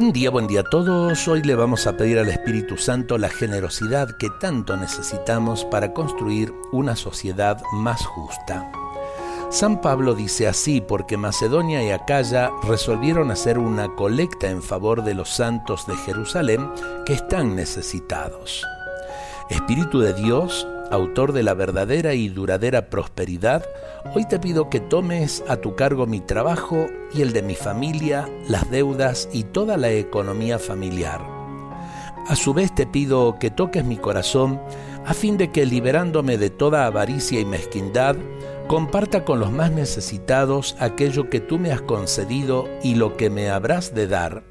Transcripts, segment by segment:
Buen día a todos. Hoy le vamos a pedir al Espíritu Santo la generosidad que tanto necesitamos para construir una sociedad más justa. San Pablo dice así, porque Macedonia y Acaya resolvieron hacer una colecta en favor de los santos de Jerusalén que están necesitados. Espíritu de Dios, autor de la verdadera y duradera prosperidad, hoy te pido que tomes a tu cargo mi trabajo y el de mi familia, las deudas y toda la economía familiar. A su vez te pido que toques mi corazón a fin de que, liberándome de toda avaricia y mezquindad, comparta con los más necesitados aquello que tú me has concedido y lo que me habrás de dar.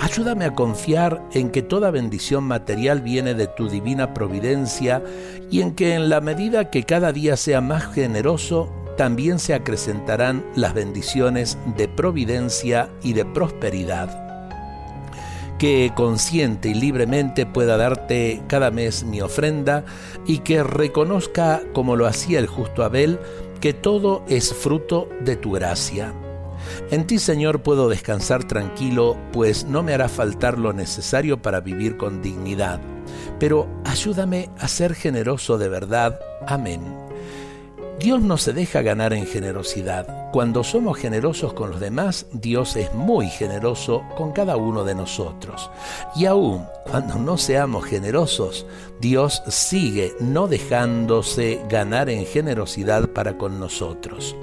Ayúdame a confiar en que toda bendición material viene de tu divina providencia y en que, en la medida que cada día sea más generoso, también se acrecentarán las bendiciones de providencia y de prosperidad. Que consciente y libremente pueda darte cada mes mi ofrenda y que reconozca, como lo hacía el justo Abel, que todo es fruto de tu gracia. En ti, Señor, puedo descansar tranquilo, pues no me hará faltar lo necesario para vivir con dignidad. Pero ayúdame a ser generoso de verdad. Amén. Dios no se deja ganar en generosidad. Cuando somos generosos con los demás, Dios es muy generoso con cada uno de nosotros. Y aún cuando no seamos generosos, Dios sigue no dejándose ganar en generosidad para con nosotros.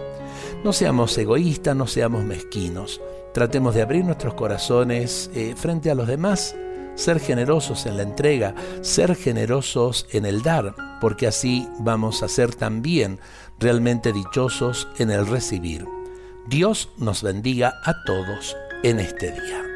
No seamos egoístas, no seamos mezquinos. Tratemos de abrir nuestros corazones frente a los demás, ser generosos en la entrega, ser generosos en el dar, porque así vamos a ser también realmente dichosos en el recibir. Dios nos bendiga a todos en este día.